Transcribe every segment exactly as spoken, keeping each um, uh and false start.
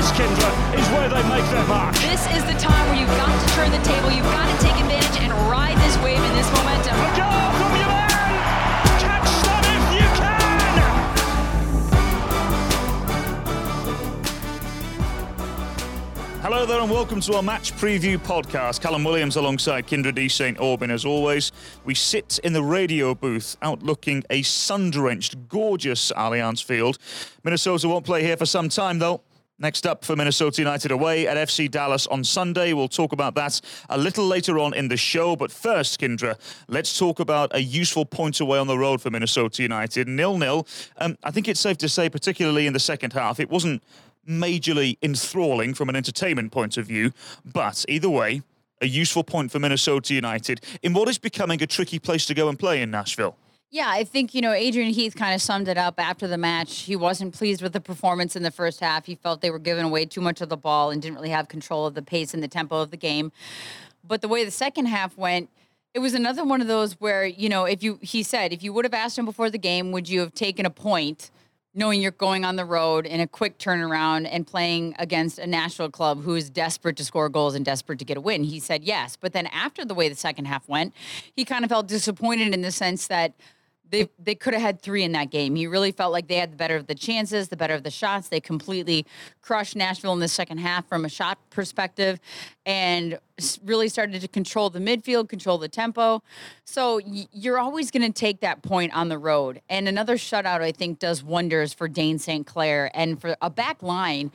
This, Kyndra, is where they make their mark. This is the time where you've got to turn the table. You've got to take advantage and ride this wave and this momentum. A goal from your man! Catch that if you can! Hello there and welcome to our match preview podcast. Callum Williams alongside Kyndra D Saint Aubin as always. We sit in the radio booth outlooking a sun-drenched, gorgeous Allianz Field. Minnesota won't play here for some time though. Next up for Minnesota United away at F C Dallas on Sunday. We'll talk about that a little later on in the show. But first, Kyndra, let's talk about a useful point away on the road for Minnesota United. nil nil. Um, I think it's safe to say, particularly in the second half, it wasn't majorly enthralling from an entertainment point of view. But either way, a useful point for Minnesota United in what is becoming a tricky place to go and play in Nashville. Yeah, I think, you know, Adrian Heath kind of summed it up after the match. He wasn't pleased with the performance in the first half. He felt they were giving away too much of the ball and didn't really have control of the pace and the tempo of the game. But the way the second half went, it was another one of those where, you know, if you, he said, if you would have asked him before the game, would you have taken a point knowing you're going on the road in a quick turnaround and playing against a national club who is desperate to score goals and desperate to get a win? He said yes. But then after the way the second half went, he kind of felt disappointed in the sense that They they could have had three in that game. He really felt like they had the better of the chances, the better of the shots. They completely crushed Nashville in the second half from a shot perspective and really started to control the midfield, control the tempo. So you're always going to take that point on the road. And another shutout, I think, does wonders for Dane Saint Clair and for a back line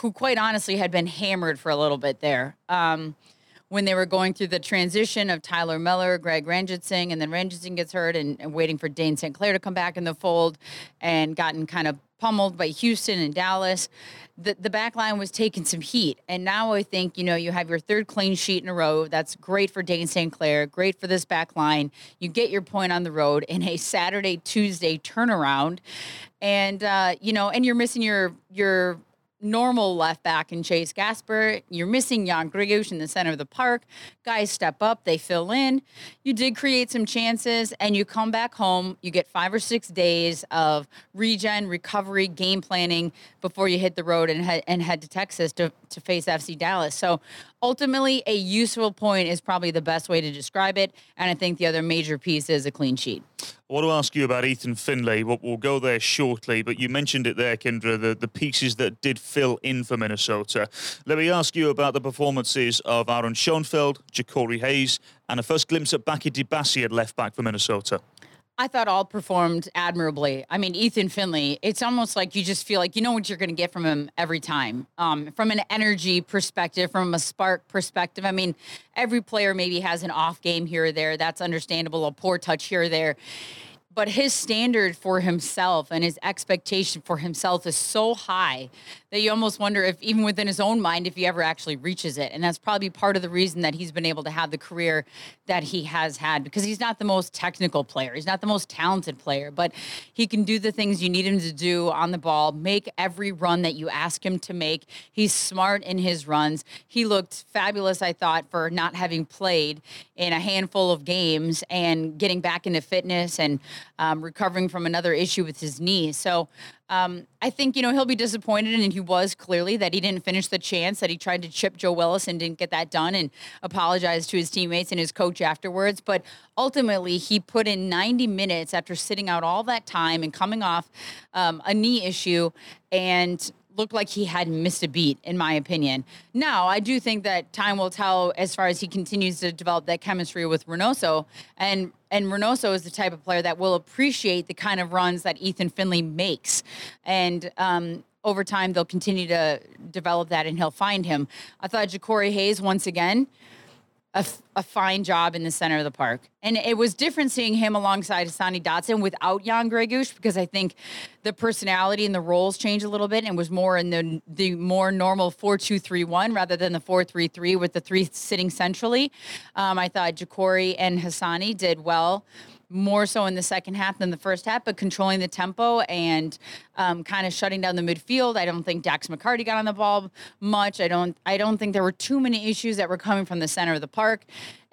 who, quite honestly, had been hammered for a little bit there. Um when they were going through the transition of Tyler Miller, Greg Ranjitsinghe, and then Ranjitsinghe gets hurt and, and waiting for Dane Saint Clair to come back in the fold and gotten kind of pummeled by Houston and Dallas, the, the back line was taking some heat. And now I think, you know, you have your third clean sheet in a row. That's great for Dane Saint Clair, great for this back line. You get your point on the road in a Saturday, Tuesday turnaround. And, uh, you know, and you're missing your your... normal left back in Chase Gasper. You're missing Jan Greguš in the center of the park. Guys step up, they fill in. You did create some chances, and you come back home. You get five or six days of regen, recovery, game planning before you hit the road and head, and head to Texas to, to face F C Dallas. So ultimately, a useful point is probably the best way to describe it, and I think the other major piece is a clean sheet. I want to ask you about Ethan Finlay. We'll go there shortly, but you mentioned it there, Kyndra, the, the pieces that did fill in for Minnesota. Let me ask you about the performances of Aaron Schoenfeld, Ja'Cori Hayes, and a first glimpse at Bakaye Dibassy at left-back for Minnesota. I thought all performed admirably. I mean, Ethan Finlay, it's almost like you just feel like you know what you're going to get from him every time. Um, from an energy perspective, from a spark perspective, I mean, every player maybe has an off game here or there. That's understandable, a poor touch here or there. But his standard for himself and his expectation for himself is so high that you almost wonder if even within his own mind, if he ever actually reaches it. And that's probably part of the reason that he's been able to have the career that he has had, because he's not the most technical player. He's not the most talented player, but he can do the things you need him to do on the ball, make every run that you ask him to make. He's smart in his runs. He looked fabulous, I thought, for not having played in a handful of games and getting back into fitness and Um, recovering from another issue with his knee. So um, I think, you know, he'll be disappointed, and he was clearly, that he didn't finish the chance, that he tried to chip Joe Willis and didn't get that done, and apologized to his teammates and his coach afterwards. But ultimately, he put in ninety minutes after sitting out all that time and coming off um, a knee issue, and looked like he hadn't missed a beat, in my opinion. Now, I do think that time will tell as far as he continues to develop that chemistry with Reynoso, and and Reynoso is the type of player that will appreciate the kind of runs that Ethan Finlay makes, and um, over time they'll continue to develop that, and he'll find him. I thought Ja'Cori Hayes once again. A, f- a fine job in the center of the park. And it was different seeing him alongside Hassani Dotson without Jan Greguš, because I think the personality and the roles changed a little bit and was more in the the more normal four two three one rather than the four three three with the three sitting centrally. Um, I thought Ja'Cori and Hassani did well, more so in the second half than the first half, but controlling the tempo and um, kind of shutting down the midfield. I don't think Dax McCarty got on the ball much. I don't I don't think there were too many issues that were coming from the center of the park.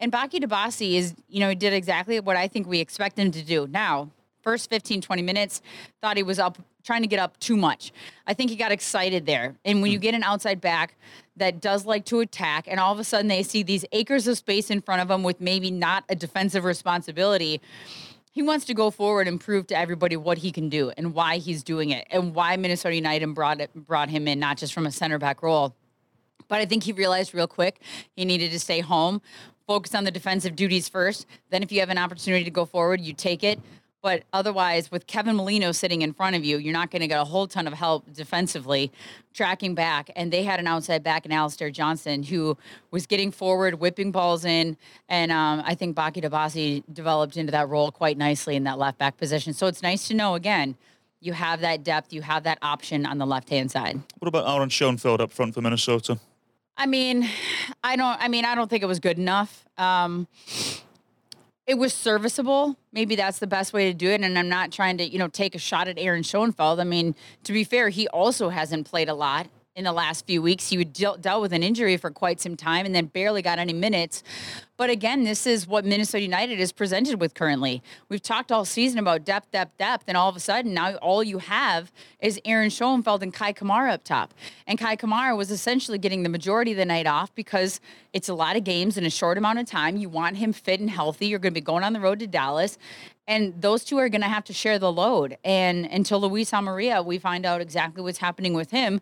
And Bakaye Dibassy is, you know, did exactly what I think we expect him to do. Now, first fifteen, twenty minutes, thought he was up, trying to get up too much. I think he got excited there. And when you get an outside back that does like to attack, and all of a sudden they see these acres of space in front of him with maybe not a defensive responsibility, he wants to go forward and prove to everybody what he can do and why he's doing it and why Minnesota United brought it, brought him in, not just from a center back role. But I think he realized real quick he needed to stay home, focus on the defensive duties first. Then if you have an opportunity to go forward, you take it. But otherwise, with Kevin Molino sitting in front of you, you're not going to get a whole ton of help defensively tracking back. And they had an outside back in Alistair Johnson who was getting forward, whipping balls in. And um, I think Bakaye Dibassy developed into that role quite nicely in that left back position. So it's nice to know, again, you have that depth. You have that option on the left-hand side. What about Aaron Schoenfeld up front for Minnesota? I mean, I don't, I mean, I don't think it was good enough. Um It was serviceable. Maybe that's the best way to do it. And I'm not trying to, you know, take a shot at Aaron Schoenfeld. I mean, to be fair, he also hasn't played a lot in the last few weeks. He dealt, dealt with an injury for quite some time and then barely got any minutes. But again, this is what Minnesota United is presented with currently. We've talked all season about depth, depth, depth. And all of a sudden now all you have is Aaron Schoenfeld and Kei Kamara up top. And Kei Kamara was essentially getting the majority of the night off because it's a lot of games in a short amount of time. You want him fit and healthy. You're going to be going on the road to Dallas. And those two are going to have to share the load. And until Luis Amaria, we find out exactly what's happening with him.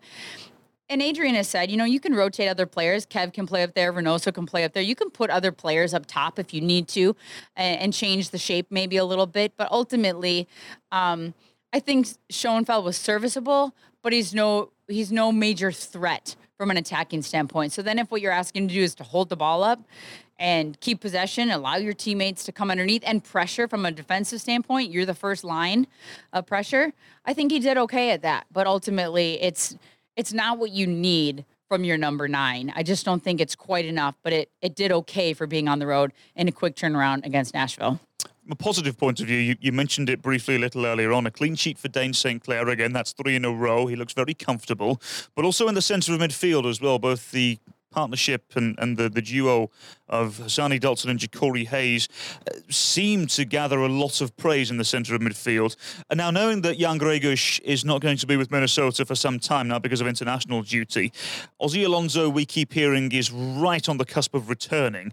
And Adrian has said, you know, you can rotate other players. Kev can play up there. Reynoso can play up there. You can put other players up top if you need to and, and change the shape maybe a little bit. But ultimately, um, I think Schoenfeld was serviceable, but he's no he's no major threat from an attacking standpoint. So then if what you're asking to do is to hold the ball up and keep possession, allow your teammates to come underneath and pressure from a defensive standpoint, you're the first line of pressure. I think he did okay at that. But ultimately, it's... It's not what you need from your number nine. I just don't think it's quite enough, but it, it did okay for being on the road in a quick turnaround against Nashville. From a positive point of view, you, you mentioned it briefly a little earlier on, a clean sheet for Dane Saint Clair again. That's three in a row. He looks very comfortable, but also in the centre of midfield as well, both the partnership and, and the, the duo of Hassani Dotson and Ja'Cori Hayes uh, seem to gather a lot of praise in the centre of midfield. And now knowing that Jan Greguš is not going to be with Minnesota for some time now because of international duty, Ozzie Alonso, we keep hearing, is right on the cusp of returning.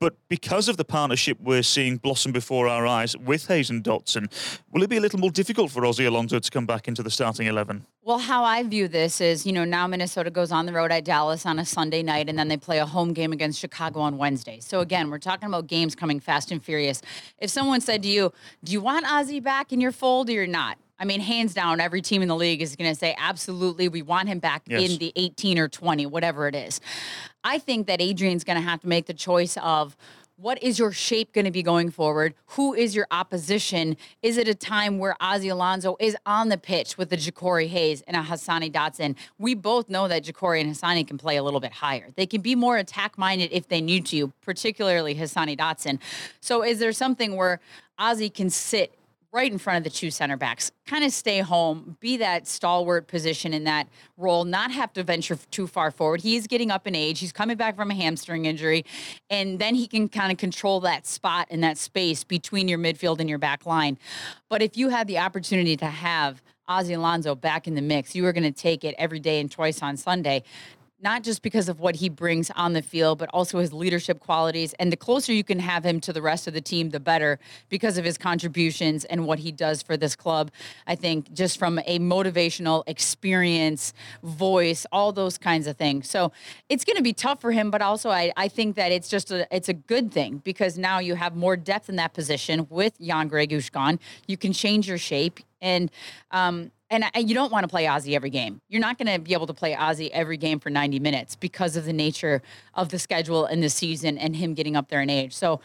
But because of the partnership we're seeing blossom before our eyes with Hayes and Dotson, will it be a little more difficult for Ozzie Alonso to come back into the starting eleven? Well, how I view this is, you know, now Minnesota goes on the road at Dallas on a Sunday night, and then they play a home game against Chicago on Wednesday. So, again, we're talking about games coming fast and furious. If someone said to you, do you want Ozzie back in your fold or not? I mean, hands down, every team in the league is going to say, absolutely, we want him back yes. in the eighteen or twenty, whatever it is. I think that Adrian's going to have to make the choice of, what is your shape going to be going forward? Who is your opposition? Is it a time where Ozzie Alonso is on the pitch with the Ja'Cori Hayes and a Hassani Dotson? We both know that Ja'Cori and Hassani can play a little bit higher. They can be more attack-minded if they need to, particularly Hassani Dotson. So is there something where Ozzie can sit right in front of the two center backs, kind of stay home, be that stalwart position in that role, not have to venture too far forward? He is getting up in age. He's coming back from a hamstring injury. And then he can kind of control that spot and that space between your midfield and your back line. But if you had the opportunity to have Ozzie Alonso back in the mix, you are going to take it every day and twice on Sunday, not just because of what he brings on the field, but also his leadership qualities. And the closer you can have him to the rest of the team, the better, because of his contributions and what he does for this club. I think just from a motivational experience, voice, all those kinds of things. So it's going to be tough for him, but also I, I think that it's just a, it's a good thing, because now you have more depth in that position with Jan Greguš gone. You can change your shape. And, um, And you don't want to play Ozzie every game. You're not going to be able to play Ozzie every game for ninety minutes because of the nature of the schedule and the season and him getting up there in age. So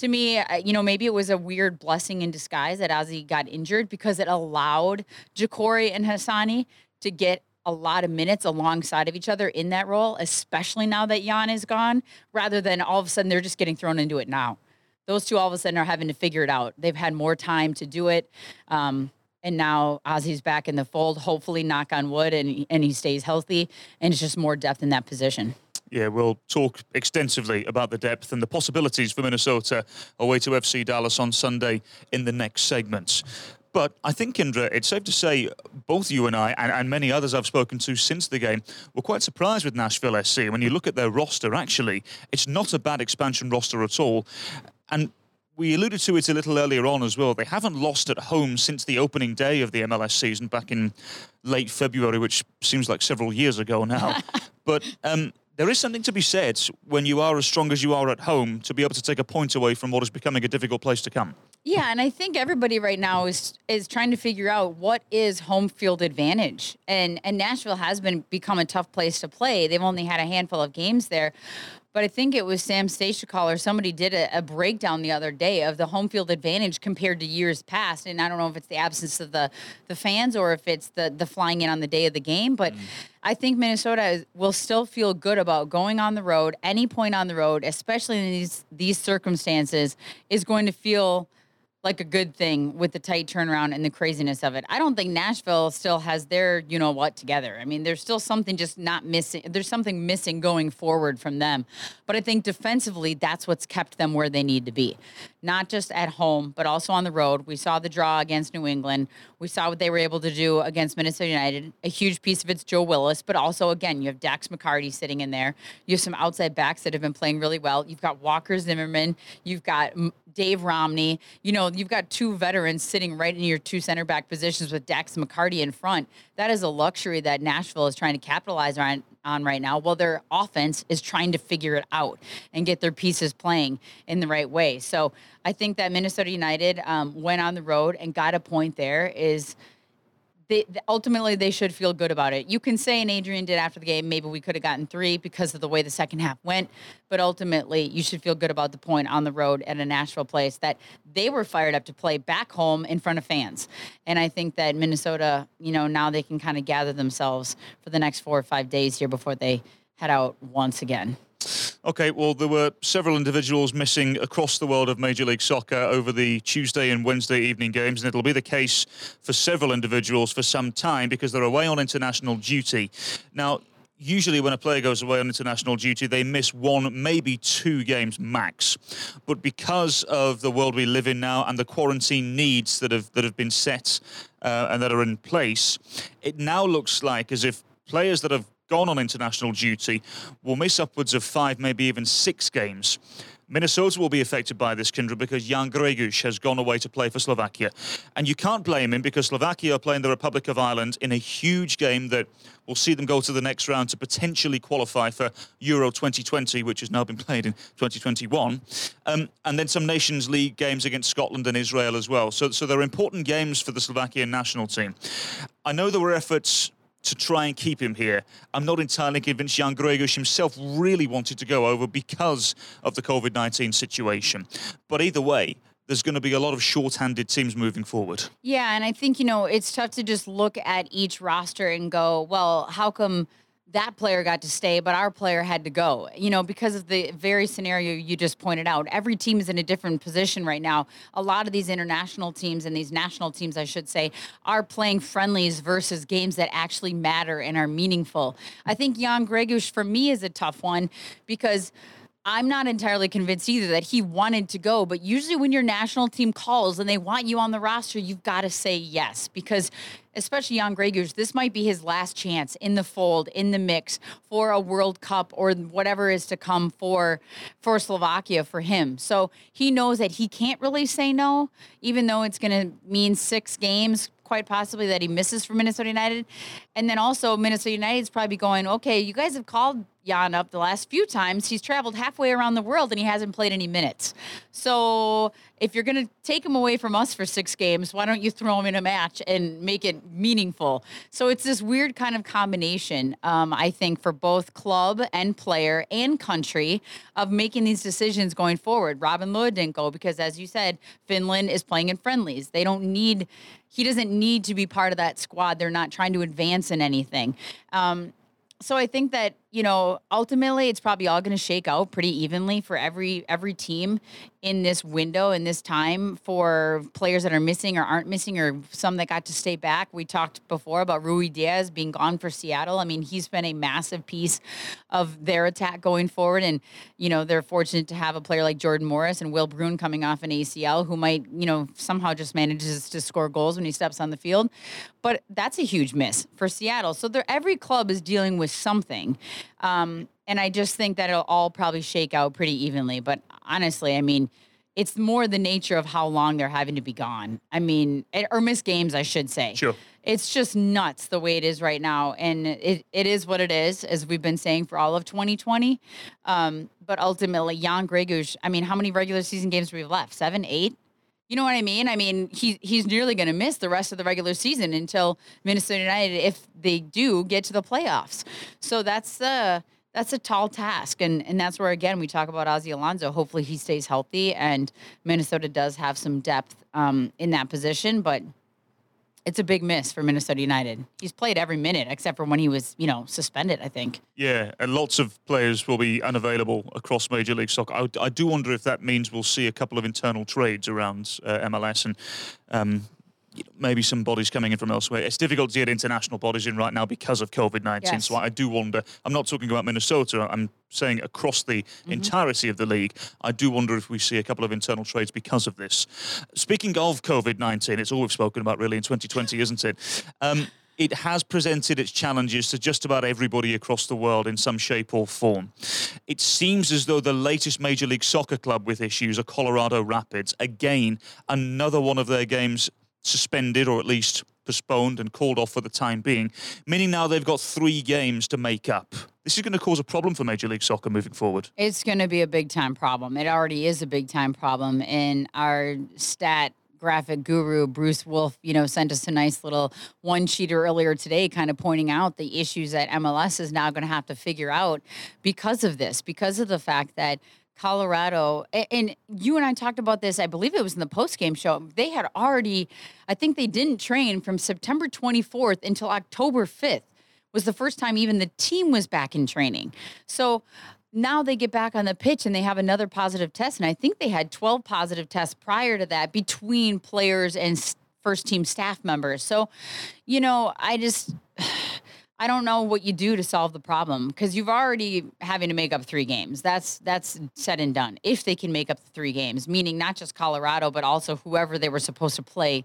to me, you know, maybe it was a weird blessing in disguise that Ozzie got injured, because it allowed Ja'Cori and Hassani to get a lot of minutes alongside of each other in that role, especially now that Jan is gone, rather than all of a sudden they're just getting thrown into it now. Those two all of a sudden are having to figure it out. They've had more time to do it. Um, And now Ozzie's back in the fold, hopefully, knock on wood, and, and he stays healthy. And it's just more depth in that position. Yeah, we'll talk extensively about the depth and the possibilities for Minnesota away to F C Dallas on Sunday in the next segments. But I think, Kyndra, it's safe to say both you and I, and, and many others I've spoken to since the game, were quite surprised with Nashville S C. When you look at their roster, actually, it's not a bad expansion roster at all. And we alluded to it a little earlier on as well. They haven't lost at home since the opening day of the M L S season back in late February, which seems like several years ago now. But um, there is something to be said when you are as strong as you are at home to be able to take a point away from what is becoming a difficult place to come. Yeah, and I think everybody right now is is trying to figure out what is home field advantage. And and Nashville has been become a tough place to play. They've only had a handful of games there. But I think it was Sam Stachicall or somebody did a, a breakdown the other day of the home field advantage compared to years past. And I don't know if it's the absence of the, the fans or if it's the, the flying in on the day of the game. But mm. I think Minnesota will still feel good about going on the road. Any point on the road, especially in these, these circumstances, is going to feel like a good thing with the tight turnaround and the craziness of it. I don't think Nashville still has their, you know what, together. I mean, there's still something just not missing. There's something missing going forward from them. But I think defensively, that's what's kept them where they need to be. Not just at home, but also on the road. We saw the draw against New England. We saw what they were able to do against Minnesota United. A huge piece of it's Joe Willis, but also, again, you have Dax McCarty sitting in there. You have some outside backs that have been playing really well. You've got Walker Zimmerman. You've got Dave Romney. You know, you've got two veterans sitting right in your two center back positions with Dax McCarty in front. That is a luxury that Nashville is trying to capitalize on. on right now while their offense is trying to figure it out and get their pieces playing in the right way. So I think that Minnesota United um, went on the road and got a point there is they, ultimately they should feel good about it. You can say, and Adrian did after the game, maybe we could have gotten three because of the way the second half went, but ultimately you should feel good about the point on the road at a Nashville place that they were fired up to play back home in front of fans. And I think that Minnesota, you know, now they can kind of gather themselves for the next four or five days here before they head out once again. Okay, well, there were several individuals missing across the world of Major League Soccer over the Tuesday and Wednesday evening games, and it'll be the case for several individuals for some time because they're away on international duty. Now, usually when a player goes away on international duty, they miss one, maybe two games max. But because of the world we live in now and the quarantine needs that have that have been set uh, and that are in place, it now looks like as if players that have gone on international duty will miss upwards of five, maybe even six games. Minnesota will be affected by this, Kyndra, because Jan Greguš has gone away to play for Slovakia. And you can't blame him because Slovakia are playing the Republic of Ireland in a huge game that will see them go to the next round to potentially qualify for Euro twenty twenty, which has now been played in twenty twenty-one. Um, and then some Nations League games against Scotland and Israel as well. So, so they're important games for the Slovakian national team. I know there were efforts to try and keep him here. I'm not entirely convinced Jan Greguš himself really wanted to go over because of the covid nineteen situation. But either way, there's going to be a lot of shorthanded teams moving forward. Yeah, and I think, you know, it's tough to just look at each roster and go, well, how come that player got to stay, but our player had to go, you know, because of the very scenario you just pointed out. Every team is in a different position right now. A lot of these international teams and these national teams, I should say, are playing friendlies versus games that actually matter and are meaningful. I think Jan Greguš, for me, is a tough one because I'm not entirely convinced either that he wanted to go, but usually when your national team calls and they want you on the roster, you've got to say yes, because especially Jan Greguš, this might be his last chance in the fold, in the mix for a World Cup or whatever is to come for, for Slovakia, for him. So he knows that he can't really say no, even though it's going to mean six games, quite possibly, that he misses for Minnesota United. And then also Minnesota United's probably going, okay, you guys have called Jan up the last few times. He's traveled halfway around the world and he hasn't played any minutes. So if you're going to take him away from us for six games, why don't you throw him in a match and make it meaningful? So it's this weird kind of combination, um, I think, for both club and player and country of making these decisions going forward. Robin Lod didn't go because, as you said, Finland is playing in friendlies. They don't need – he doesn't need to be part of that squad. They're not trying to advance in anything. Um, so I think that – you know, ultimately it's probably all going to shake out pretty evenly for every every team in this window, in this time, for players that are missing or aren't missing, or some that got to stay back. We talked before about Rui Diaz being gone for Seattle. I mean, he's been a massive piece of their attack going forward. And, you know, they're fortunate to have a player like Jordan Morris and Will Bruin coming off an A C L, who might, you know, somehow just manages to score goals when he steps on the field. But that's a huge miss for Seattle. So every club is dealing with something. Um, and I just think that it'll all probably shake out pretty evenly. But honestly, I mean, it's more the nature of how long they're having to be gone. I mean, or miss games, I should say. Sure. It's just nuts the way it is right now. And it, it is what it is, as we've been saying for all of twenty twenty. Um, but ultimately, Jan Greguš, I mean, how many regular season games do we have left? Seven, eight? You know what I mean? I mean, he he's nearly going to miss the rest of the regular season until Minnesota United, if they do get to the playoffs. So that's the that's a tall task, and and that's where again we talk about Ozzie Alonso. Hopefully, he stays healthy, and Minnesota does have some depth um, in that position, but it's a big miss for Minnesota United. He's played every minute except for when he was, you know, suspended, I think. Yeah, and lots of players will be unavailable across Major League Soccer. I, I do wonder if that means we'll see a couple of internal trades around uh, M L S and um, maybe some bodies coming in from elsewhere. It's difficult to get international bodies in right now because of COVID nineteen. Yes. So I do wonder, I'm not talking about Minnesota, I'm saying across the mm-hmm. entirety of the league, I do wonder if we see a couple of internal trades because of this. Speaking of COVID nineteen, it's all we've spoken about really in twenty twenty, isn't it? Um, it has presented its challenges to just about everybody across the world in some shape or form. It seems as though the latest Major League Soccer club with issues are Colorado Rapids. Again, another one of their games suspended or at least postponed and called off for the time being, meaning now they've got three games to make up. This is going to cause a problem for Major League Soccer moving forward. It's going to be a big-time problem. It already is a big-time problem, and our stat graphic guru, Bruce Wolf, you know, sent us a nice little one-sheeter earlier today kind of pointing out the issues that M L S is now going to have to figure out because of this, because of the fact that Colorado, and you and I talked about this, I believe it was in the post-game show, they had already, I think they didn't train from September twenty-fourth until October fifth was the first time even the team was back in training. So now they get back on the pitch and they have another positive test, and I think they had twelve positive tests prior to that between players and first-team staff members. So, you know, I just... I don't know what you do to solve the problem, because you've already having to make up three games. That's that's said and done. If they can make up the three games, meaning not just Colorado, but also whoever they were supposed to play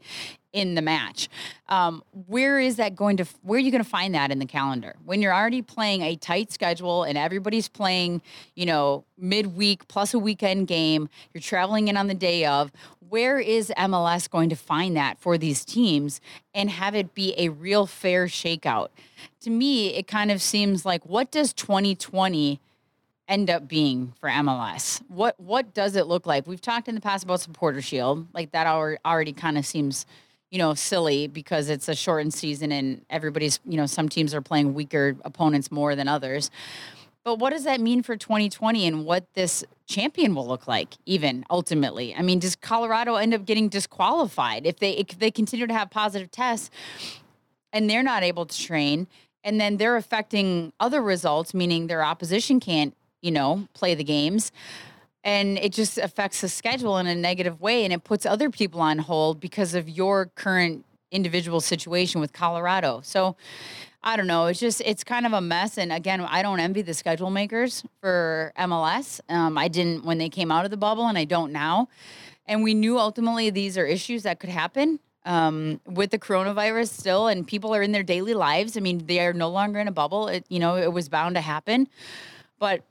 in the match. Um, where is that going to, where are you going to find that in the calendar? When you're already playing a tight schedule and everybody's playing, you know, midweek plus a weekend game, you're traveling in on the day of, where is M L S going to find that for these teams and have it be a real fair shakeout? To me, it kind of seems like, what does twenty twenty end up being for M L S? What, what does it look like? We've talked in the past about Supporter Shield, like that already kind of seems, you know, silly because it's a shortened season and everybody's, you know, some teams are playing weaker opponents more than others. But what does that mean for twenty twenty and what this champion will look like even ultimately? I mean, does Colorado end up getting disqualified if they, if they continue to have positive tests and they're not able to train, and then they're affecting other results, meaning their opposition can't, you know, play the games? And it just affects the schedule in a negative way, and it puts other people on hold because of your current individual situation with Colorado. So I don't know. It's just, it's kind of a mess. And again, I don't envy the schedule makers for M L S. Um, I didn't when they came out of the bubble, and I don't now. And we knew ultimately these are issues that could happen um, with the coronavirus still, and people are in their daily lives. I mean, they are no longer in a bubble. It, you know, it was bound to happen. But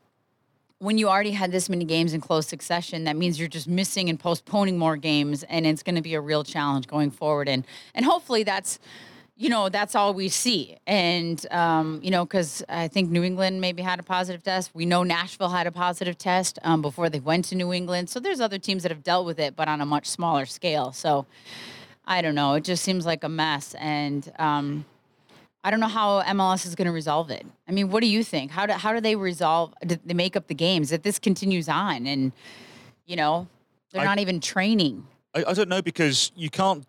when you already had this many games in close succession, that means you're just missing and postponing more games, and it's going to be a real challenge going forward. And and hopefully that's, you know, that's all we see. And, um, you know, because I think New England maybe had a positive test. We know Nashville had a positive test um, before they went to New England. So there's other teams that have dealt with it, but on a much smaller scale. So I don't know. It just seems like a mess. And um I don't know how M L S is going to resolve it. I mean, what do you think? How do how do they resolve, do they make up the games that this continues on? And, you know, they're I, not even training. I, I don't know, because you can't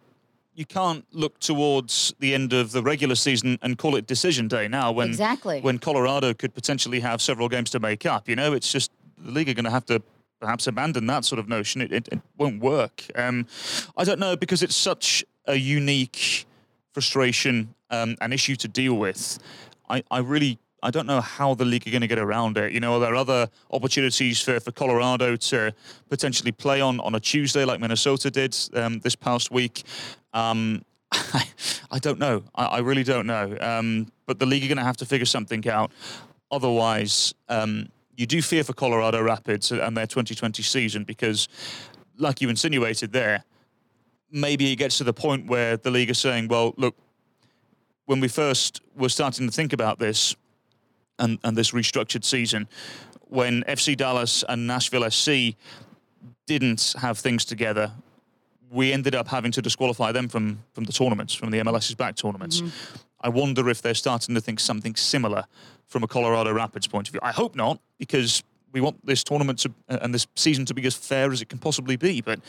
you can't look towards the end of the regular season and call it decision day now when exactly. when Colorado could potentially have several games to make up. You know, it's just the league are going to have to perhaps abandon that sort of notion. It, it, it won't work. Um, I don't know, because it's such a unique frustration um, and issue to deal with. I, I really... I don't know how the league are going to get around it. You know, are there other opportunities for, for Colorado to potentially play on, on a Tuesday like Minnesota did um, this past week? Um, I, I don't know. I, I really don't know. Um, but the league are going to have to figure something out. Otherwise, um, you do fear for Colorado Rapids and their twenty twenty season because, like you insinuated there, maybe it gets to the point where the league are saying, well, look, when we first were starting to think about this, And, and this restructured season, when F C Dallas and Nashville S C didn't have things together, we ended up having to disqualify them from, from the tournaments, from the M L S's back tournaments. Mm-hmm. I wonder if they're starting to think something similar from a Colorado Rapids point of view. I hope not, because we want this tournament to, and this season to be as fair as it can possibly be. But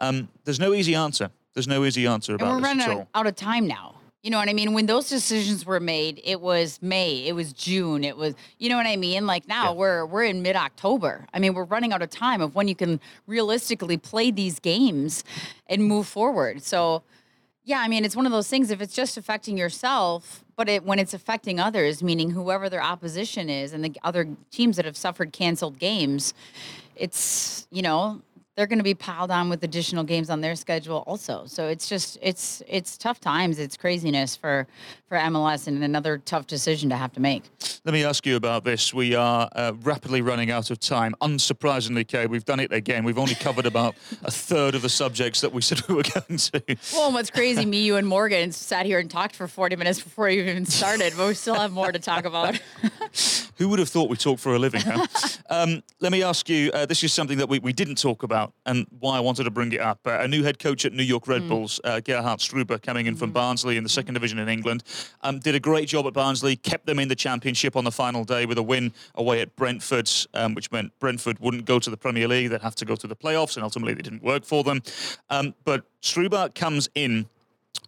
um, there's no easy answer. There's no easy answer about this at all. And we're running out of time now. You know what I mean? When those decisions were made, it was May, it was June, it was, you know what I mean? Like now yeah. we're we're in mid-October. I mean, we're running out of time of when you can realistically play these games and move forward. So, yeah, I mean, it's one of those things, if it's just affecting yourself, but it, when it's affecting others, meaning whoever their opposition is and the other teams that have suffered canceled games, it's, you know, they're going to be piled on with additional games on their schedule also. So it's just, it's it's tough times. It's craziness for, for M L S and another tough decision to have to make. Let me ask you about this. We are uh, rapidly running out of time. Unsurprisingly, Kay, we've done it again. We've only covered about a third of the subjects that we said we were going to. Well, and what's crazy, me, you, and Morgan sat here and talked for forty minutes before we even started, but we still have more to talk about. Who would have thought we talked for a living, huh? um, let me ask you, uh, this is something that we, we didn't talk about, and why I wanted to bring it up. Uh, a new head coach at New York Red mm. Bulls, uh, Gerhard Struber, coming in mm. from Barnsley in the second division in England, um, did a great job at Barnsley, kept them in the championship on the final day with a win away at Brentford, um, which meant Brentford wouldn't go to the Premier League. They'd have to go to the playoffs, and ultimately they didn't work for them. Um, but Struber comes in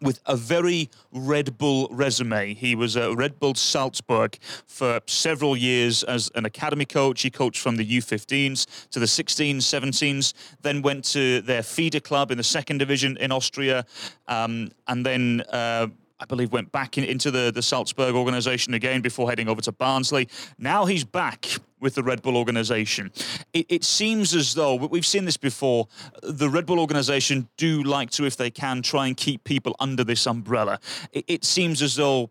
with a very Red Bull resume. He was at Red Bull Salzburg for several years as an academy coach. He coached from the U fifteens to the sixteens, seventeens, then went to their feeder club in the second division in Austria, um, and then uh, I believe went back in, into the, the Salzburg organisation again before heading over to Barnsley. Now he's back with the Red Bull organisation. It, it seems as though, we've seen this before, the Red Bull organisation do like to, if they can, try and keep people under this umbrella. It, it seems as though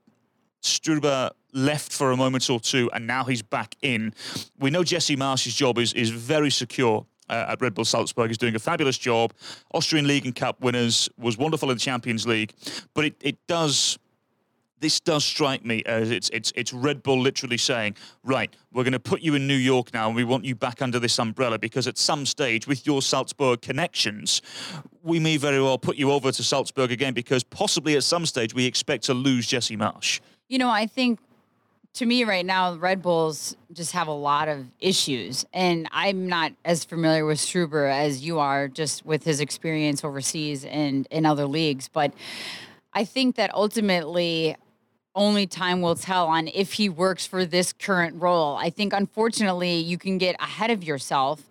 Struber left for a moment or two and now he's back in. We know Jesse Marsch's job is, is very secure uh, at Red Bull Salzburg. He's doing a fabulous job. Austrian League and Cup winners, was wonderful in the Champions League. But it, it does... This does strike me as it's it's it's Red Bull literally saying, right, we're going to put you in New York now and we want you back under this umbrella, because at some stage with your Salzburg connections, we may very well put you over to Salzburg again, because possibly at some stage we expect to lose Jesse Marsch. You know, I think to me right now, the Red Bulls just have a lot of issues. And I'm not as familiar with Struber as you are, just with his experience overseas and in other leagues. But I think that ultimately... only time will tell on if he works for this current role. I think, unfortunately, you can get ahead of yourself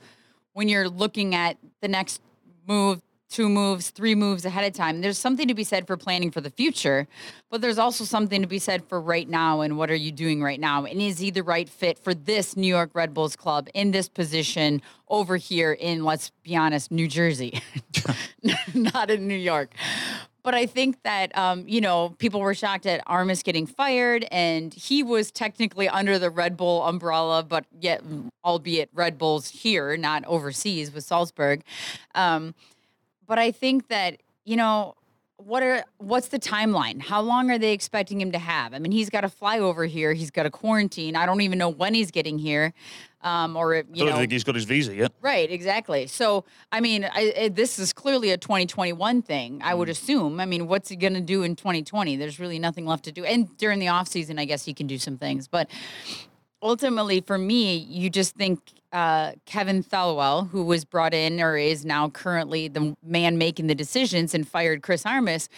when you're looking at the next move, two moves, three moves ahead of time. There's something to be said for planning for the future, but there's also something to be said for right now and what are you doing right now? And is he the right fit for this New York Red Bulls club in this position over here in, let's be honest, New Jersey, not in New York? But I think that, um, you know, people were shocked at Armas getting fired, and he was technically under the Red Bull umbrella, but yet, albeit Red Bulls here, not overseas with Salzburg. Um, but I think that, you know, what are what's the timeline? How long are they expecting him to have? I mean, he's got to fly over here. He's got to quarantine. I don't even know when he's getting here. Um, or you I don't know, think he's got his visa yet. Right, exactly. So, I mean, I, I, this is clearly a twenty twenty-one thing, I mm. would assume. I mean, what's he going to do in twenty twenty? There's really nothing left to do. And during the offseason, I guess he can do some things. But ultimately, for me, you just think uh, Kevin Thelwell, who was brought in or is now currently the man making the decisions and fired Chris Armas,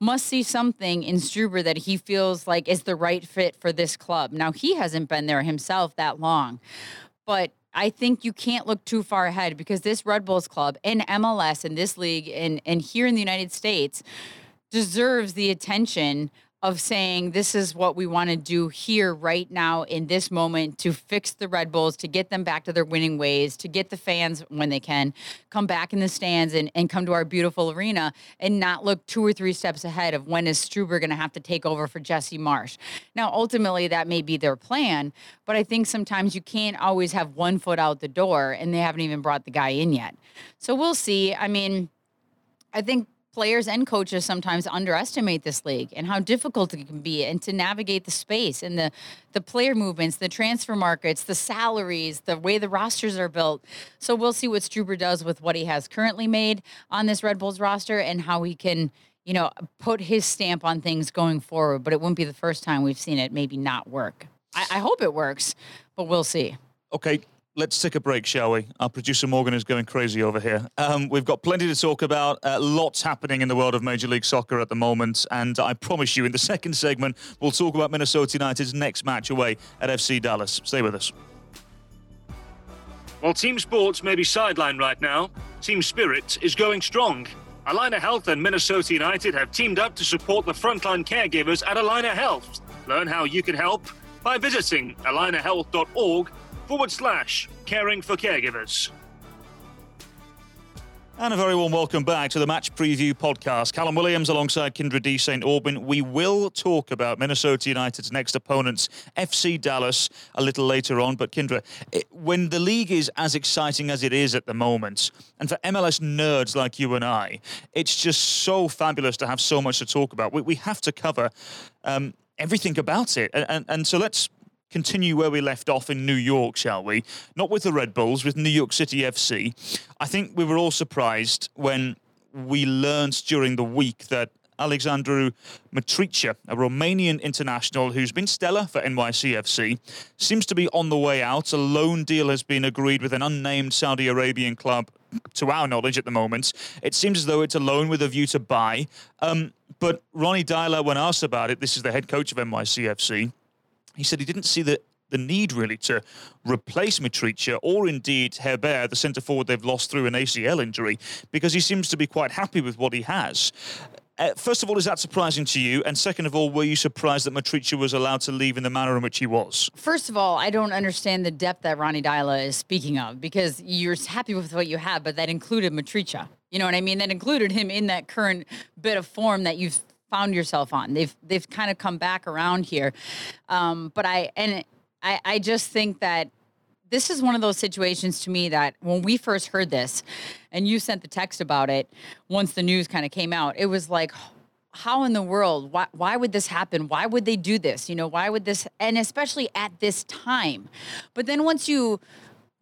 must see something in Struber that he feels like is the right fit for this club. Now, he hasn't been there himself that long, but I think you can't look too far ahead because this Red Bulls club in M L S and this league and, and here in the United States deserves the attention of saying this is what we want to do here right now in this moment to fix the Red Bulls, to get them back to their winning ways, to get the fans, when they can, come back in the stands and, and come to our beautiful arena and not look two or three steps ahead of when is Struber going to have to take over for Jesse Marsh. Now, ultimately, that may be their plan, but I think sometimes you can't always have one foot out the door, and they haven't even brought the guy in yet. So we'll see. I mean, I think players and coaches sometimes underestimate this league and how difficult it can be and to navigate the space and the, the player movements, the transfer markets, the salaries, the way the rosters are built. So we'll see what Struber does with what he has currently made on this Red Bulls roster and how he can, you know, put his stamp on things going forward. But it wouldn't be the first time we've seen it maybe not work. I, I hope it works, but we'll see. Okay. Let's take a break, shall we? Our producer Morgan is going crazy over here. Um, we've got plenty to talk about. Uh, lots happening in the world of Major League Soccer at the moment. And I promise you, in the second segment, we'll talk about Minnesota United's next match away at F C Dallas. Stay with us. While team sports may be sidelined right now, team spirit is going strong. Allina Health and Minnesota United have teamed up to support the frontline caregivers at Allina Health. Learn how you can help by visiting allina health dot org forward slash caring for caregivers. And a very warm welcome back to the Match Preview Podcast. Callum Williams alongside Kyndra D Saint Aubin. We will talk about Minnesota United's next opponents, F C Dallas, a little later on. But Kyndra, it, when the league is as exciting as it is at the moment, and for M L S nerds like you and I, it's just so fabulous to have so much to talk about. We, we have to cover um, everything about it. And, and, and so let's continue where we left off in New York, shall we? Not with the Red Bulls, with New York City F C. I think we were all surprised when we learned during the week that Alexandru Matricia, a Romanian international who's been stellar for N Y C F C, seems to be on the way out. A loan deal has been agreed with an unnamed Saudi Arabian club, to our knowledge at the moment. It seems as though it's a loan with a view to buy. Um, but Ronny Deila, when asked about it, this is the head coach of N Y C F C, he said he didn't see the, the need, really, to replace Matricia or, indeed, Herbert, the centre-forward they've lost through an A C L injury, because he seems to be quite happy with what he has. Uh, first of all, is that surprising to you? And second of all, were you surprised that Matricia was allowed to leave in the manner in which he was? First of all, I don't understand the depth that Ronny Deila is speaking of, because you're happy with what you have, but that included Matricia. You know what I mean? That included him in that current bit of form that you've found yourself on. They've they've kind of come back around here. Um, but I and I, I just think that this is one of those situations to me that when we first heard this and you sent the text about it, once the news kind of came out, it was like, how in the world? Why, why would this happen? Why would they do this? You know, why would this? And especially at this time. But then once you,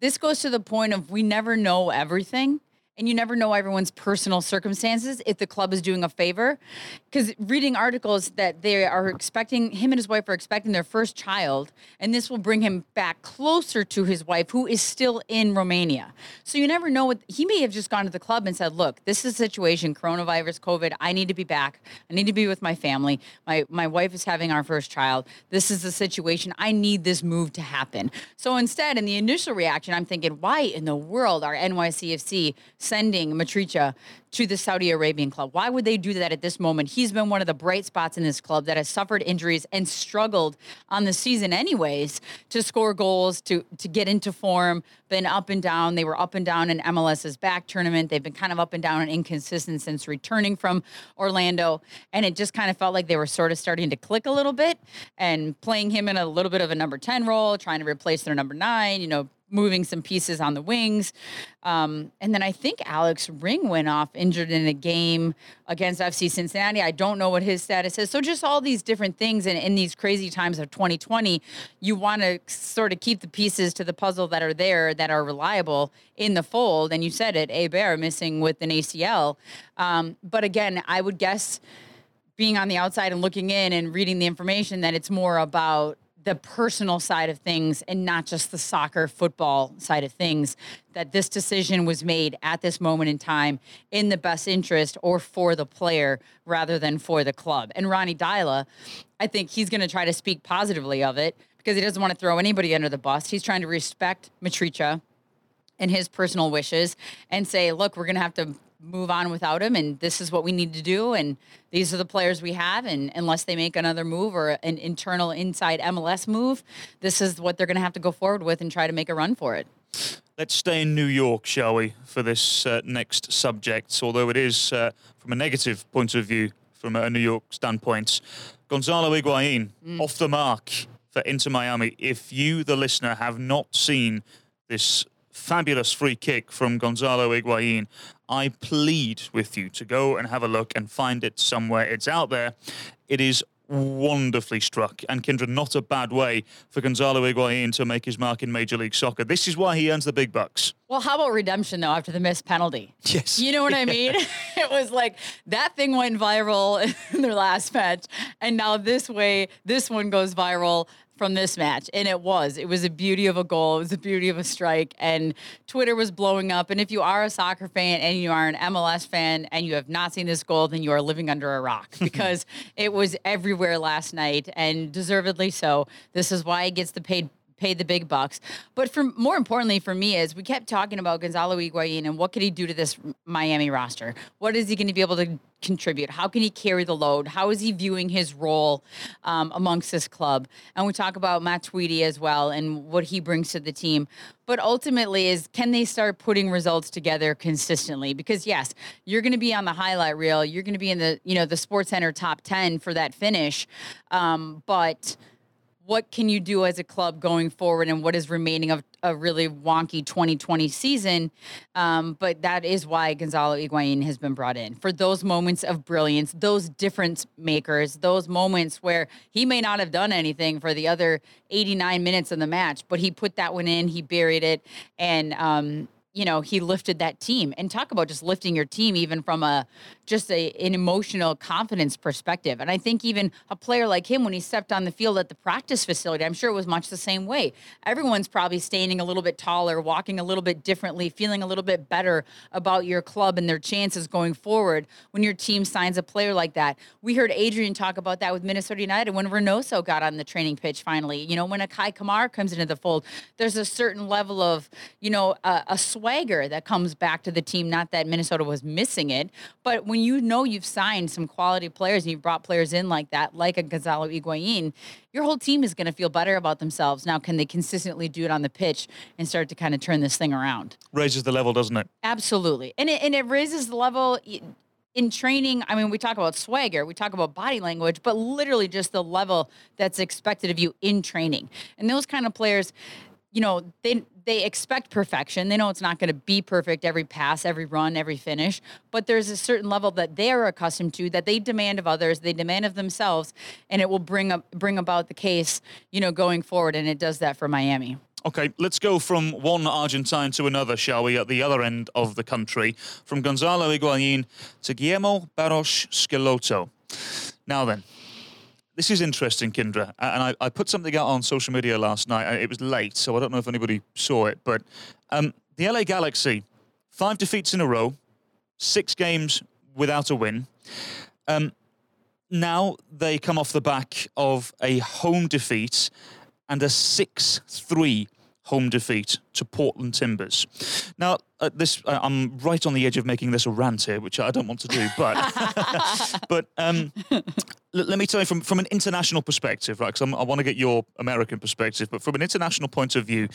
this goes to the point of we never know everything. And you never know everyone's personal circumstances if the club is doing a favor. Because reading articles that they are expecting, him and his wife are expecting their first child, and this will bring him back closer to his wife, who is still in Romania. So you never know what, he may have just gone to the club and said, look, this is a situation, coronavirus, COVID, I need to be back. I need to be with my family. My, my wife is having our first child. This is the situation. I need this move to happen. So instead, in the initial reaction, I'm thinking, why in the world are N Y C F C sending Matricia to the Saudi Arabian club? Why would they do that at this moment? He's been one of the bright spots in this club that has suffered injuries and struggled on the season anyways to score goals, to to get into form, been up and down. They were up and down in MLS's back tournament. They've been kind of up and down and inconsistent since returning from Orlando. And it just kind of felt like they were sort of starting to click a little bit and playing him in a little bit of a number ten role, trying to replace their number nine, you know, moving some pieces on the wings. Um, and then I think Alex Ring went off injured in a game against F C Cincinnati. I don't know what his status is. So just all these different things. And in these crazy times of twenty twenty, you want to sort of keep the pieces to the puzzle that are there, that are reliable in the fold. And you said it, Hebert missing with an A C L. Um, but again, I would guess being on the outside and looking in and reading the information that it's more about the personal side of things and not just the soccer football side of things, that this decision was made at this moment in time in the best interest or for the player rather than for the club. And Ronny Deila, I think he's going to try to speak positively of it because he doesn't want to throw anybody under the bus. He's trying to respect Matricia and his personal wishes and say, look, we're going to have to move on without him, and this is what we need to do, and these are the players we have, and unless they make another move or an internal inside M L S move, this is what they're going to have to go forward with and try to make a run for it. Let's stay in New York, shall we, for this uh, next subject, although it is uh, from a negative point of view, from a New York standpoint. Gonzalo Higuaín, mm. off the mark for Inter Miami. If you, the listener, have not seen this fabulous free kick from Gonzalo Higuaín, I plead with you to go and have a look and find it somewhere. It's out there. It is wonderfully struck. And Kyndra, not a bad way for Gonzalo Higuaín to make his mark in Major League Soccer. This is why he earns the big bucks. Well, how about redemption, though, after the missed penalty? Yes. You know what yeah. I mean? It was like that thing went viral in their last match. And now this way, this one goes viral from this match. And it was, it was a beauty of a goal. It was a beauty of a strike, and Twitter was blowing up. And if you are a soccer fan and you are an M L S fan and you have not seen this goal, then you are living under a rock because it was everywhere last night, and deservedly so. This is why it gets the paid paid the big bucks. But for more importantly for me is we kept talking about Gonzalo Higuaín and what could he do to this Miami roster? What is he going to be able to contribute? How can he carry the load? How is he viewing his role um, amongst this club? And we talk about Matuidi as well and what he brings to the team. But ultimately is can they start putting results together consistently? Because yes, you're going to be on the highlight reel. You're going to be in the, you know, the Sports Center top ten for that finish. Um, but what can you do as a club going forward, and what is remaining of a really wonky twenty twenty season? Um, but that is why Gonzalo Higuaín has been brought in, for those moments of brilliance, those difference makers, those moments where he may not have done anything for the other eighty-nine minutes of the match, but he put that one in, he buried it. And, um, you know, he lifted that team. And talk about just lifting your team, even from a just a, an emotional confidence perspective. And I think even a player like him, when he stepped on the field at the practice facility, I'm sure it was much the same way. Everyone's probably standing a little bit taller, walking a little bit differently, feeling a little bit better about your club and their chances going forward when your team signs a player like that. We heard Adrian talk about that with Minnesota United when Reynoso got on the training pitch finally. You know, when a Kei Kamara comes into the fold, there's a certain level of, you know, a, a swagger that comes back to the team. Not that Minnesota was missing it, but when you know you've signed some quality players and you've brought players in like that, like a Gonzalo Higuaín, your whole team is going to feel better about themselves. Now, can they consistently do it on the pitch and start to kind of turn this thing around? Raises the level, doesn't it? Absolutely. And it, and it raises the level in training. I mean, we talk about swagger, we talk about body language, but literally just the level that's expected of you in training. And those kind of players, you know, they they expect perfection. They know it's not going to be perfect every pass, every run, every finish, but there's a certain level that they are accustomed to, that they demand of others, they demand of themselves, and it will bring up bring about the case, you know, going forward, and it does that for Miami. Okay, let's go from one Argentine to another, shall we, at the other end of the country, from Gonzalo Higuaín to Guillermo Barros Schelotto. Now then, this is interesting, Kyndra, and I, I put something out on social media last night. It was late, so I don't know if anybody saw it, but um, the L A Galaxy, five defeats in a row, six games without a win. Um, now they come off the back of a home defeat and a six three home defeat to Portland Timbers. Now, uh, this uh, I'm right on the edge of making this a rant here, which I don't want to do, but but um, l- let me tell you from, from an international perspective, right? Because I want to get your American perspective, but from an international point of view,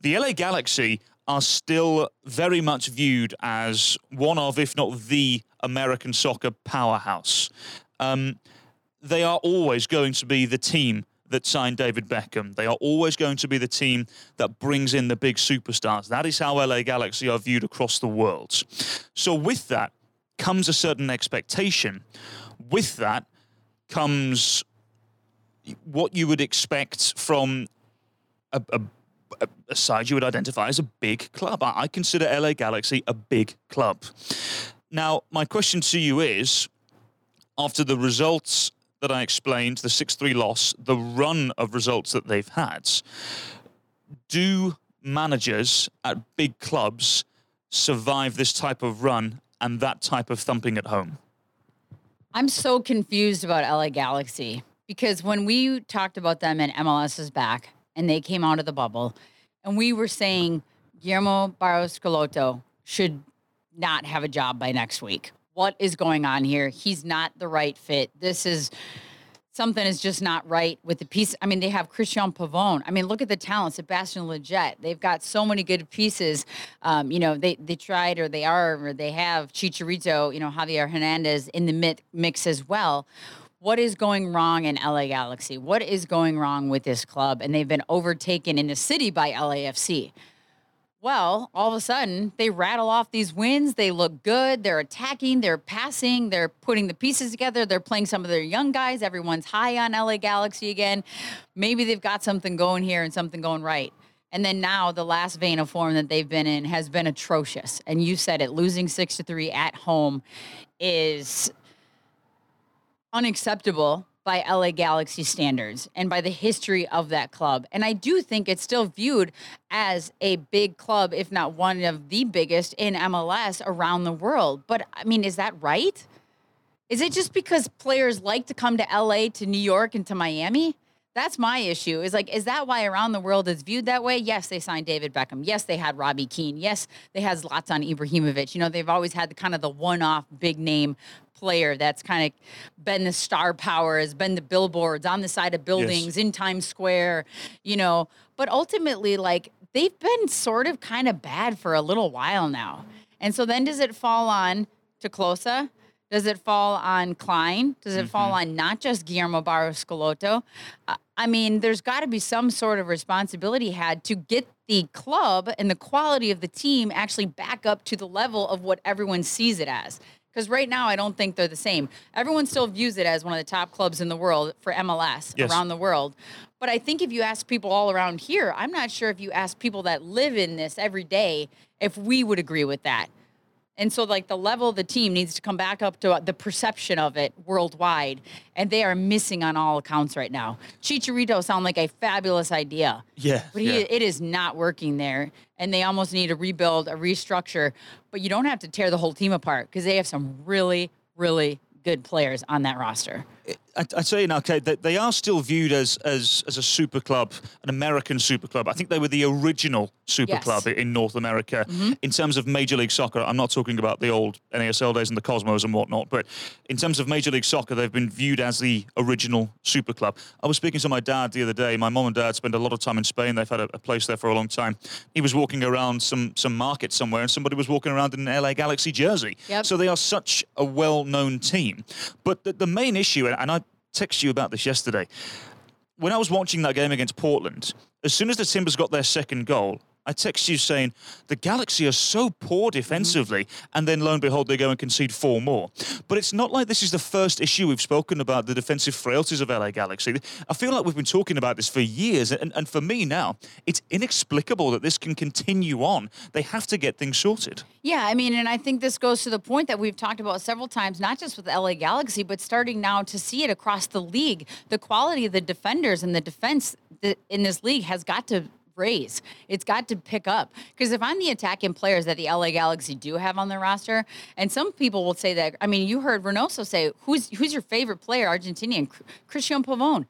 the L A Galaxy are still very much viewed as one of, if not the, American soccer powerhouse. Um, they are always going to be the team that signed David Beckham. They are always going to be the team that brings in the big superstars. That is how L A Galaxy are viewed across the world. So with that comes a certain expectation. With that comes what you would expect from a, a, a side you would identify as a big club. I, I consider L A Galaxy a big club. Now, my question to you is, after the results that I explained, the six three loss, the run of results that they've had, do managers at big clubs survive this type of run and that type of thumping at home? I'm so confused about L A Galaxy, because when we talked about them and M L S is back and they came out of the bubble and we were saying Guillermo Barros Schelotto should not have a job by next week. What is going on here? He's not the right fit. This is something is just not right with the piece. I mean, they have Christian Pavone. I mean, look at the talent, Sebastian Lletget. They've got so many good pieces. Um, you know, they, they tried or they are or they have Chicharito, you know, Javier Hernandez in the mix as well. What is going wrong in L A Galaxy? What is going wrong with this club? And they've been overtaken in the city by L A F C. Well, all of a sudden, they rattle off these wins. They look good. They're attacking. They're passing. They're putting the pieces together. They're playing some of their young guys. Everyone's high on L A Galaxy again. Maybe they've got something going here and something going right. And then now the last vein of form that they've been in has been atrocious. And you said it, losing six to three at home is unacceptable by L A Galaxy standards and by the history of that club. And I do think it's still viewed as a big club, if not one of the biggest in M L S around the world. But, I mean, is that right? Is it just because players like to come to L A, to New York, and to Miami? That's my issue. Is like, is that why around the world it's viewed that way? Yes, they signed David Beckham. Yes, they had Robbie Keane. Yes, they had Zlatan Ibrahimovic. You know, they've always had the kind of the one-off big name player that's kind of been the star power, has been the billboards on the side of buildings, yes, in Times Square, you know. But ultimately, like, they've been sort of kind of bad for a little while now. And so then does it fall on Teclosa? Does it fall on Klein? Does it mm-hmm. fall on not just Guillermo Barros Schelotto? Uh, I mean, there's got to be some sort of responsibility had to get the club and the quality of the team actually back up to the level of what everyone sees it as. Because right now, I don't think they're the same. Everyone still views it as one of the top clubs in the world for M L S, yes, around the world. But I think if you ask people all around here, I'm not sure if you ask people that live in this every day if we would agree with that. And so, like, the level of the team needs to come back up to the perception of it worldwide, and they are missing on all accounts right now. Chicharito sound like a fabulous idea. Yeah. But he, yeah. it is not working there, and they almost need to rebuild, a restructure. But you don't have to tear the whole team apart because they have some really, really good players on that roster. I, I tell you now, Kate, they, they are still viewed as, as as a super club, an American super club. I think they were the original super yes. club in North America. Mm-hmm. In terms of Major League Soccer, I'm not talking about the old N A S L days and the Cosmos and whatnot, but in terms of Major League Soccer, they've been viewed as the original super club. I was speaking to my dad the other day. My mom and dad spend a lot of time in Spain. They've had a, a place there for a long time. He was walking around some, some market somewhere, and somebody was walking around in an L A Galaxy jersey. Yep. So they are such a well-known team. But the, the main issue, and I texted you about this yesterday, when I was watching that game against Portland, as soon as the Timbers got their second goal, I texted you saying, the Galaxy are so poor defensively, mm-hmm. and then lo and behold, they go and concede four more. But it's not like this is the first issue we've spoken about, the defensive frailties of L A Galaxy. I feel like we've been talking about this for years, and, and for me now, it's inexplicable that this can continue on. They have to get things sorted. Yeah, I mean, and I think this goes to the point that we've talked about several times, not just with L A Galaxy, but starting now to see it across the league. The quality of the defenders and the defense in this league has got to raise. It's got to pick up. Because if I'm the attacking players that the L A Galaxy do have on their roster, and some people will say that, I mean, you heard Reynoso say, who's who's your favorite player, Argentinian? Christian Pavone.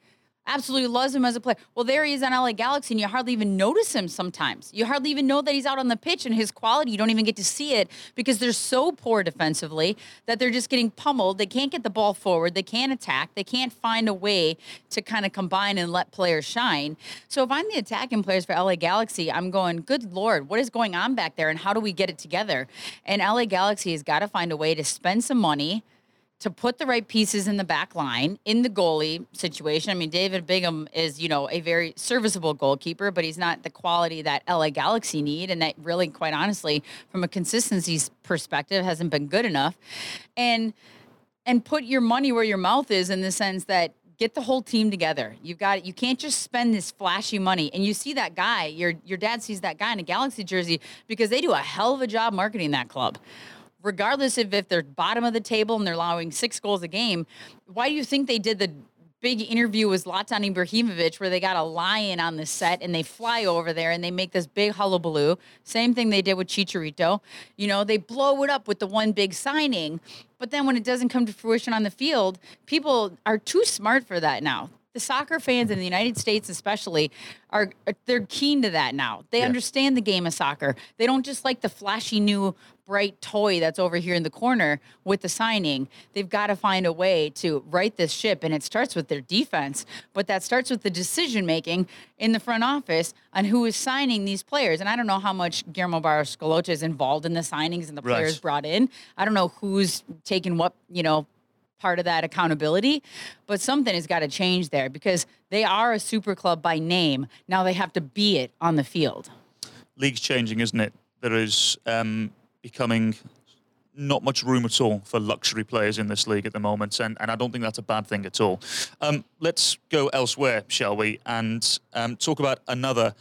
Absolutely loves him as a player. Well, there he is on L A Galaxy, and you hardly even notice him sometimes. You hardly even know that he's out on the pitch, and his quality, you don't even get to see it because they're so poor defensively that they're just getting pummeled. They can't get the ball forward. They can't attack. They can't find a way to kind of combine and let players shine. So if I'm the attacking players for L A Galaxy, I'm going, good Lord, what is going on back there, and how do we get it together? And L A Galaxy has got to find a way to spend some money to put the right pieces in the back line, in the goalie situation. I mean, David Bingham is, you know, a very serviceable goalkeeper, but he's not the quality that L A Galaxy need, and that really, quite honestly, from a consistency perspective, hasn't been good enough. And and put your money where your mouth is, in the sense that get the whole team together. You've got, you can't just spend this flashy money. And you see that guy, your your dad sees that guy in a Galaxy jersey because they do a hell of a job marketing that club. regardless of if they're bottom of the table and they're allowing six goals a game. Why do you think they did the big interview with Zlatan Ibrahimović where they got a lion on the set and they fly over there and they make this big hullabaloo? Same thing they did with Chicharito. You know, they blow it up with the one big signing, but then when it doesn't come to fruition on the field, people are too smart for that now. The soccer fans in the United States especially, are they're keen to that now. They yes. understand the game of soccer. They don't just like the flashy new bright toy that's over here in the corner with the signing. They've got to find a way to right this ship, and it starts with their defense, but that starts with the decision-making in the front office on who is signing these players. And I don't know how much Guillermo Barros Schelotto is involved in the signings and the right. players brought in. I don't know who's taking what, you know, part of that accountability, but something has got to change there because they are a super club by name. Now they have to be it on the field. League's changing, isn't it? There is um, becoming not much room at all for luxury players in this league at the moment, and, and I don't think that's a bad thing at all. Um, let's go elsewhere, shall we, and um, talk about another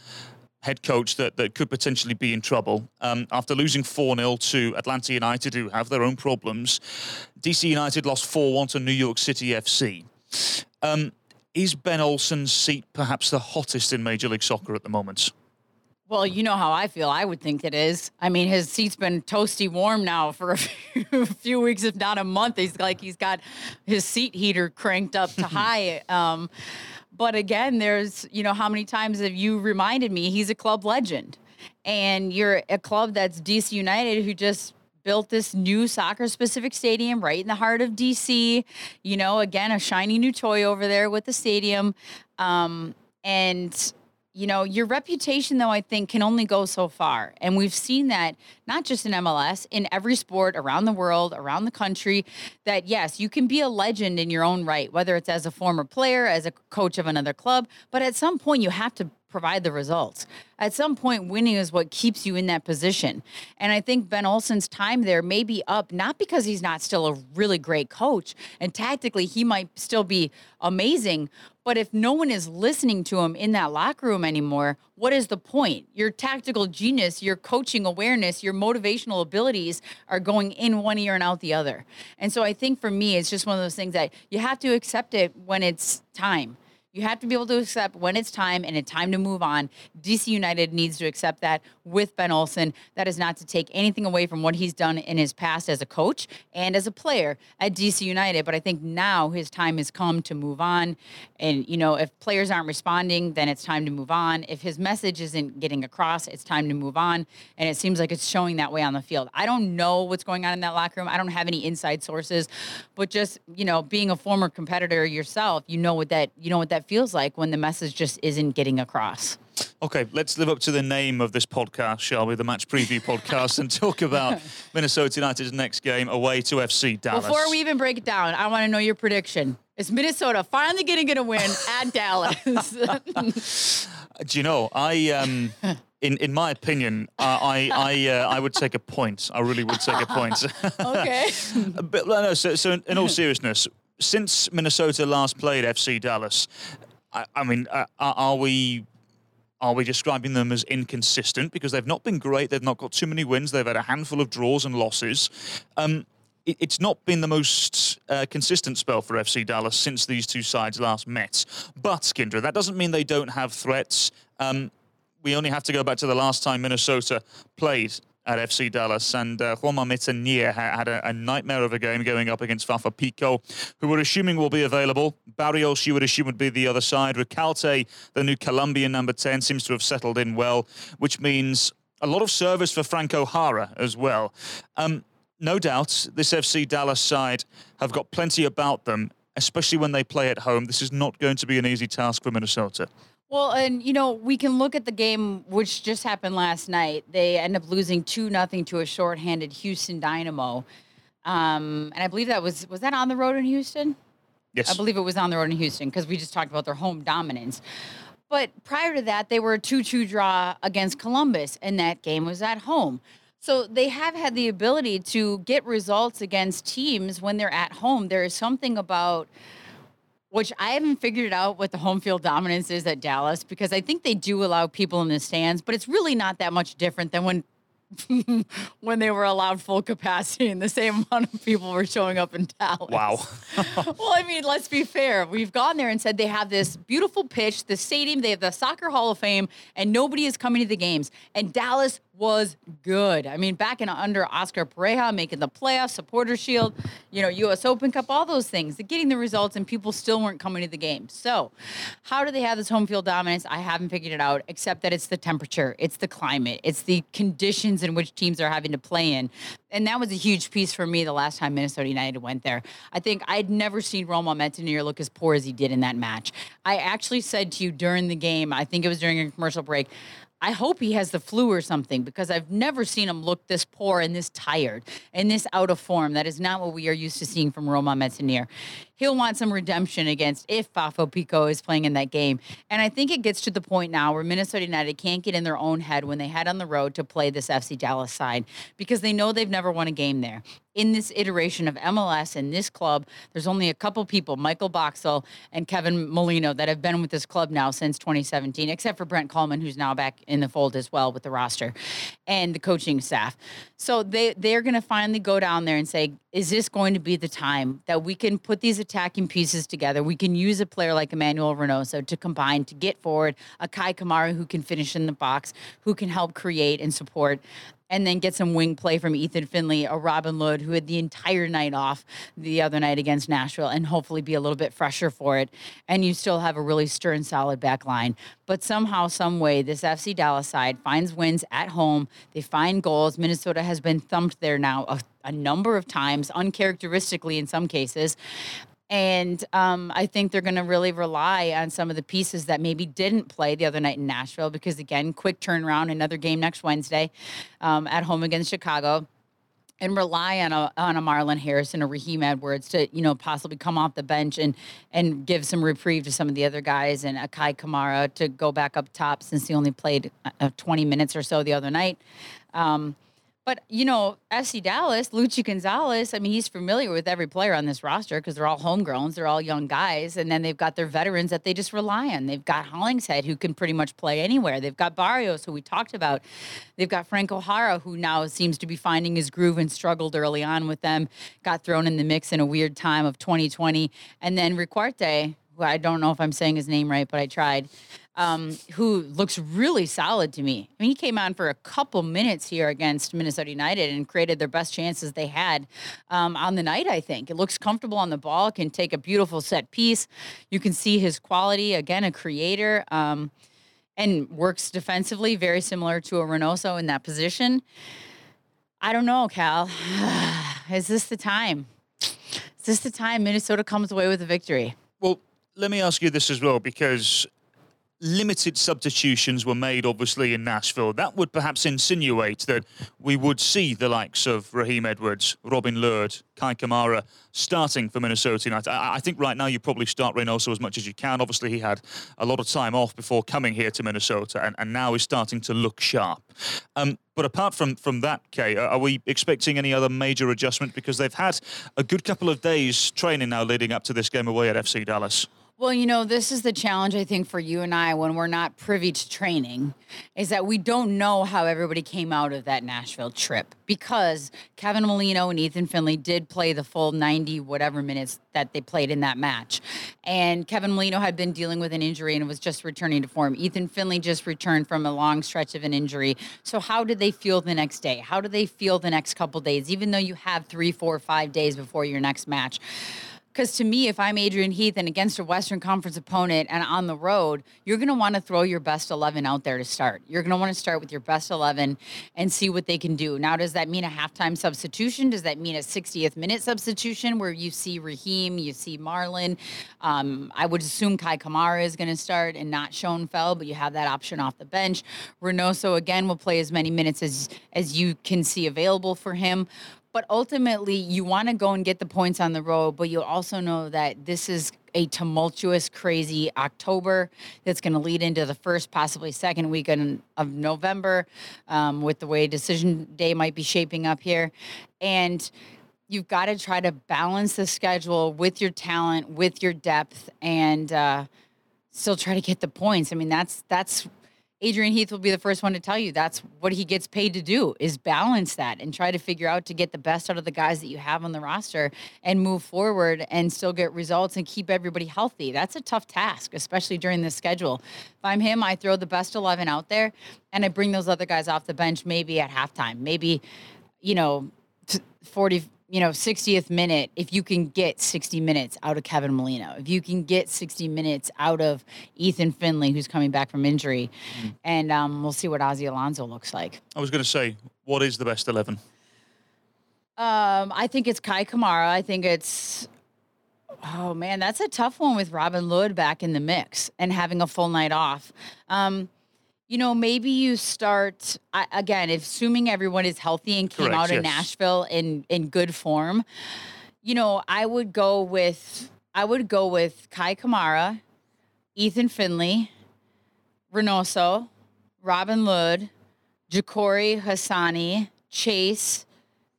head coach that, that could potentially be in trouble. Um, after losing four nil to Atlanta United, who have their own problems, D C United lost four one to New York City F C. Um, is Ben Olsen's seat perhaps the hottest in Major League Soccer at the moment? Well, you know how I feel. I would think it is. I mean, his seat's been toasty warm now for a few, a few weeks, if not a month. He's like, he's got his seat heater cranked up to high. Um, But again, there's, you know, how many times have you reminded me he's a club legend, and you're a club that's D C United who just built this new soccer specific stadium right in the heart of D C, you know, again, a shiny new toy over there with the stadium. Um, and, you know, your reputation, though, I think can only go so far. And we've seen that not just in M L S, in every sport around the world, around the country, that, yes, you can be a legend in your own right, whether it's as a former player, as a coach of another club. But at some point, you have to provide the results. At some point, winning is what keeps you in that position. And I think Ben Olsen's time there may be up, not because he's not still a really great coach, and tactically he might still be amazing, but if no one is listening to him in that locker room anymore, what is the point? Your tactical genius, your coaching awareness, your motivational abilities are going in one ear and out the other. And so I think for me, it's just one of those things that you have to accept it when it's time. You have to be able to accept when it's time, and it's time to move on. D C United needs to accept that with Ben Olsen. That is not to take anything away from what he's done in his past as a coach and as a player at D C United. But I think now his time has come to move on. And, you know, if players aren't responding, then it's time to move on. If his message isn't getting across, it's time to move on. And it seems like it's showing that way on the field. I don't know what's going on in that locker room. I don't have any inside sources. But just, you know, being a former competitor yourself, you know what that, you know what that feels like when the message just isn't getting across. Okay, let's live up to the name of this podcast, shall we? The Match Preview Podcast, and talk about Minnesota United's next game away to F C Dallas. Before we even break it down, I want to know your prediction. Is Minnesota finally going to get a win at Dallas? Do you know, I... um In in my opinion, uh, I I uh, I would take a point. I really would take a point. Okay. But no, so, so in all seriousness, since Minnesota last played F C Dallas, I, I mean, uh, are we are we describing them as inconsistent? Because they've not been great. They've not got too many wins. They've had a handful of draws and losses. Um, it, it's not been the most uh, consistent spell for F C Dallas since these two sides last met. But, Kyndra, that doesn't mean they don't have threats. Um, We only have to go back to the last time Minnesota played at F C Dallas, and uh, Juanma Metenier had a, a nightmare of a game going up against Fafa Pico, who we're assuming will be available. Barrios, you would assume, would be the other side. Recalde, the new Colombian number ten, seems to have settled in well, which means a lot of service for Franco Jara as well. Um, no doubt this F C Dallas side have got plenty about them, especially when they play at home. This is not going to be an easy task for Minnesota. Well, and, you know, we can look at the game, which just happened last night. They end up losing two nothing to a shorthanded Houston Dynamo. Um, and I believe that was, was that on the road in Houston? Yes. I believe it was on the road in Houston because we just talked about their home dominance. But prior to that, they were a two two draw against Columbus, and that game was at home. So they have had the ability to get results against teams when they're at home. There is something about... which I haven't figured out what the home field dominance is at Dallas, because I think they do allow people in the stands, but it's really not that much different than when when they were allowed full capacity and the same amount of people were showing up in Dallas. Wow. Well, I mean, let's be fair. We've gone there and said they have this beautiful pitch, the stadium, they have the Soccer Hall of Fame, and nobody is coming to the games. And Dallas was good. I mean, back in under Oscar Pereja, making the playoffs, Supporters Shield, you know, U S Open Cup, all those things, getting the results, and people still weren't coming to the game. So how do they have this home field dominance? I haven't figured it out, except that it's the temperature, it's the climate, it's the conditions in which teams are having to play in. And that was a huge piece for me the last time Minnesota United went there. I think I'd never seen Rommel Metaneer look as poor as he did in that match. I actually said to you during the game, I think it was during a commercial break, I hope he has the flu or something, because I've never seen him look this poor and this tired and this out of form. That is not what we are used to seeing from Rommel Metaneer. He'll want some redemption against if Fafo Pico is playing in that game. And I think it gets to the point now where Minnesota United can't get in their own head when they head on the road to play this F C Dallas side, because they know they've never won a game there. In this iteration of M L S and this club, there's only a couple people, Michael Boxall and Kevin Molino, that have been with this club now since twenty seventeen, except for Brent Coleman, who's now back in the fold as well with the roster and the coaching staff. So they, they're going to finally go down there and say, is this going to be the time that we can put these attacking pieces together? We can use a player like Emmanuel Reynoso to combine, to get forward, a Kei Kamara who can finish in the box, who can help create and support, and then get some wing play from Ethan Finlay or Robin Lod, who had the entire night off the other night against Nashville, and hopefully be a little bit fresher for it. And you still have a really stern, solid back line. But somehow, some way, this F C Dallas side finds wins at home. They find goals. Minnesota has been thumped there now a, a number of times, uncharacteristically in some cases. And um, I think they're going to really rely on some of the pieces that maybe didn't play the other night in Nashville, because, again, quick turnaround, another game next Wednesday um, at home against Chicago, and rely on a on a Marlon Harrison or Raheem Edwards to, you know, possibly come off the bench and and give some reprieve to some of the other guys, and a Kei Kamara to go back up top since he only played uh, twenty minutes or so the other night. Um But, you know, F C Dallas, Luchi Gonzalez, I mean, he's familiar with every player on this roster because they're all homegrowns. They're all young guys. And then they've got their veterans that they just rely on. They've got Hollingshead, who can pretty much play anywhere. They've got Barrios, who we talked about. They've got Frank O'Hara, who now seems to be finding his groove and struggled early on with them. Got thrown in the mix in a weird time of twenty twenty. And then Riquarte, who I don't know if I'm saying his name right, but I tried. Um, who looks really solid to me. I mean, he came on for a couple minutes here against Minnesota United and created their best chances they had um, on the night, I think. It looks comfortable on the ball, can take a beautiful set piece. You can see his quality, again, a creator, um, and works defensively, very similar to a Reynoso in that position. I don't know, Cal. Is this the time? Is this the time Minnesota comes away with a victory? Well, let me ask you this as well, because limited substitutions were made, obviously, in Nashville. That would perhaps insinuate that we would see the likes of Raheem Edwards, Robin Lod, Kei Kamara starting for Minnesota United. I, I think right now you probably start Reynoso as much as you can. Obviously, he had a lot of time off before coming here to Minnesota, and, and now he's starting to look sharp. Um, but apart from, from that, Kay, are we expecting any other major adjustment? Because they've had a good couple of days training now leading up to this game away at F C Dallas. Well, you know, this is the challenge, I think, for you and I when we're not privy to training, is that we don't know how everybody came out of that Nashville trip, because Kevin Molino and Ethan Finlay did play the full ninety-whatever minutes that they played in that match. And Kevin Molino had been dealing with an injury and was just returning to form. Ethan Finlay just returned from a long stretch of an injury. So how did they feel the next day? How do they feel the next couple days, even though you have three, four, five days before your next match? Because to me, if I'm Adrian Heath and against a Western Conference opponent and on the road, you're going to want to throw your best eleven out there to start. You're going to want to start with your best eleven and see what they can do. Now, does that mean a halftime substitution? Does that mean a sixtieth minute substitution where you see Raheem, you see Marlon? Um, I would assume Kei Kamara is going to start and not Schoenfeld, but you have that option off the bench. Reynoso, again, will play as many minutes as, as you can see available for him. But ultimately, you want to go and get the points on the road, but you also know that this is a tumultuous, crazy October that's going to lead into the first, possibly second week in, of November, um, with the way decision day might be shaping up here. And you've got to try to balance the schedule with your talent, with your depth, and uh, still try to get the points. I mean, that's that's Adrian Heath will be the first one to tell you that's what he gets paid to do, is balance that and try to figure out to get the best out of the guys that you have on the roster and move forward and still get results and keep everybody healthy. That's a tough task, especially during this schedule. If I'm him, I throw the best eleven out there and I bring those other guys off the bench maybe at halftime, maybe, you know, forty you know, sixtieth minute, if you can get sixty minutes out of Kevin Molino, if you can get sixty minutes out of Ethan Finlay, who's coming back from injury, mm-hmm. and um, we'll see what Ozzie Alonso looks like. I was going to say, what is the best eleven? Um, I think it's Kei Kamara. I think it's, oh, man, that's a tough one with Robin Lod back in the mix and having a full night off. Um You know, maybe you start, again, assuming everyone is healthy and came Correct, out yes. in Nashville in, in good form, you know, I would go with, I would go with Kei Kamara, Ethan Finlay, Reynoso, Robin Lod, Ja'Cori, Hassani, Chase,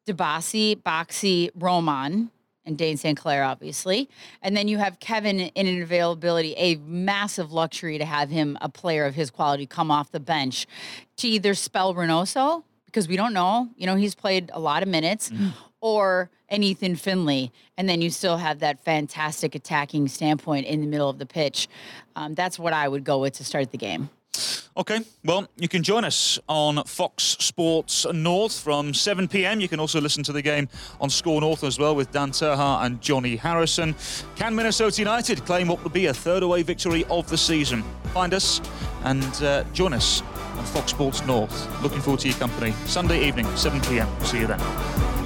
Dibassy, Boxy, Roman, and Dane Saint Clair, obviously. And then you have Kevin in an availability, a massive luxury to have him, a player of his quality, come off the bench to either spell Reynoso, because we don't know, you know, he's played a lot of minutes, mm-hmm. or an Ethan Finlay. And then you still have that fantastic attacking standpoint in the middle of the pitch. Um, that's what I would go with to start the game. Okay, well, you can join us on Fox Sports North from seven p.m. You can also listen to the game on Score North as well with Dan Terhaar and Johnny Harrison. Can Minnesota United claim what would be a third away victory of the season? Find us and uh, join us on Fox Sports North. Looking forward to your company. Sunday evening, seven p.m. See you then.